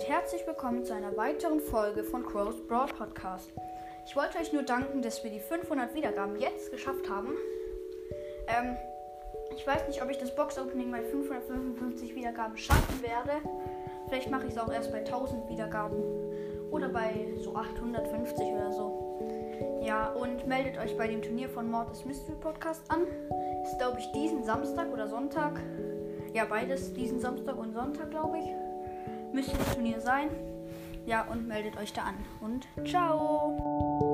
und herzlich willkommen zu einer weiteren Folge von Crows Broad Podcast. Ich wollte euch nur danken, dass wir die 500 Wiedergaben jetzt geschafft haben. Ich weiß nicht, ob ich das Box-Opening bei 555 Wiedergaben schaffen werde. Vielleicht mache ich es auch erst bei 1000 Wiedergaben oder bei so 850 oder so. Ja, und meldet euch bei dem Turnier von Mord ist Mystery Podcast an. Ist, glaube ich, diesen Samstag oder Sonntag. Ja, beides, diesen Samstag und Sonntag, glaube ich. Müsste das Turnier sein. Ja, und meldet euch da an. Und ciao!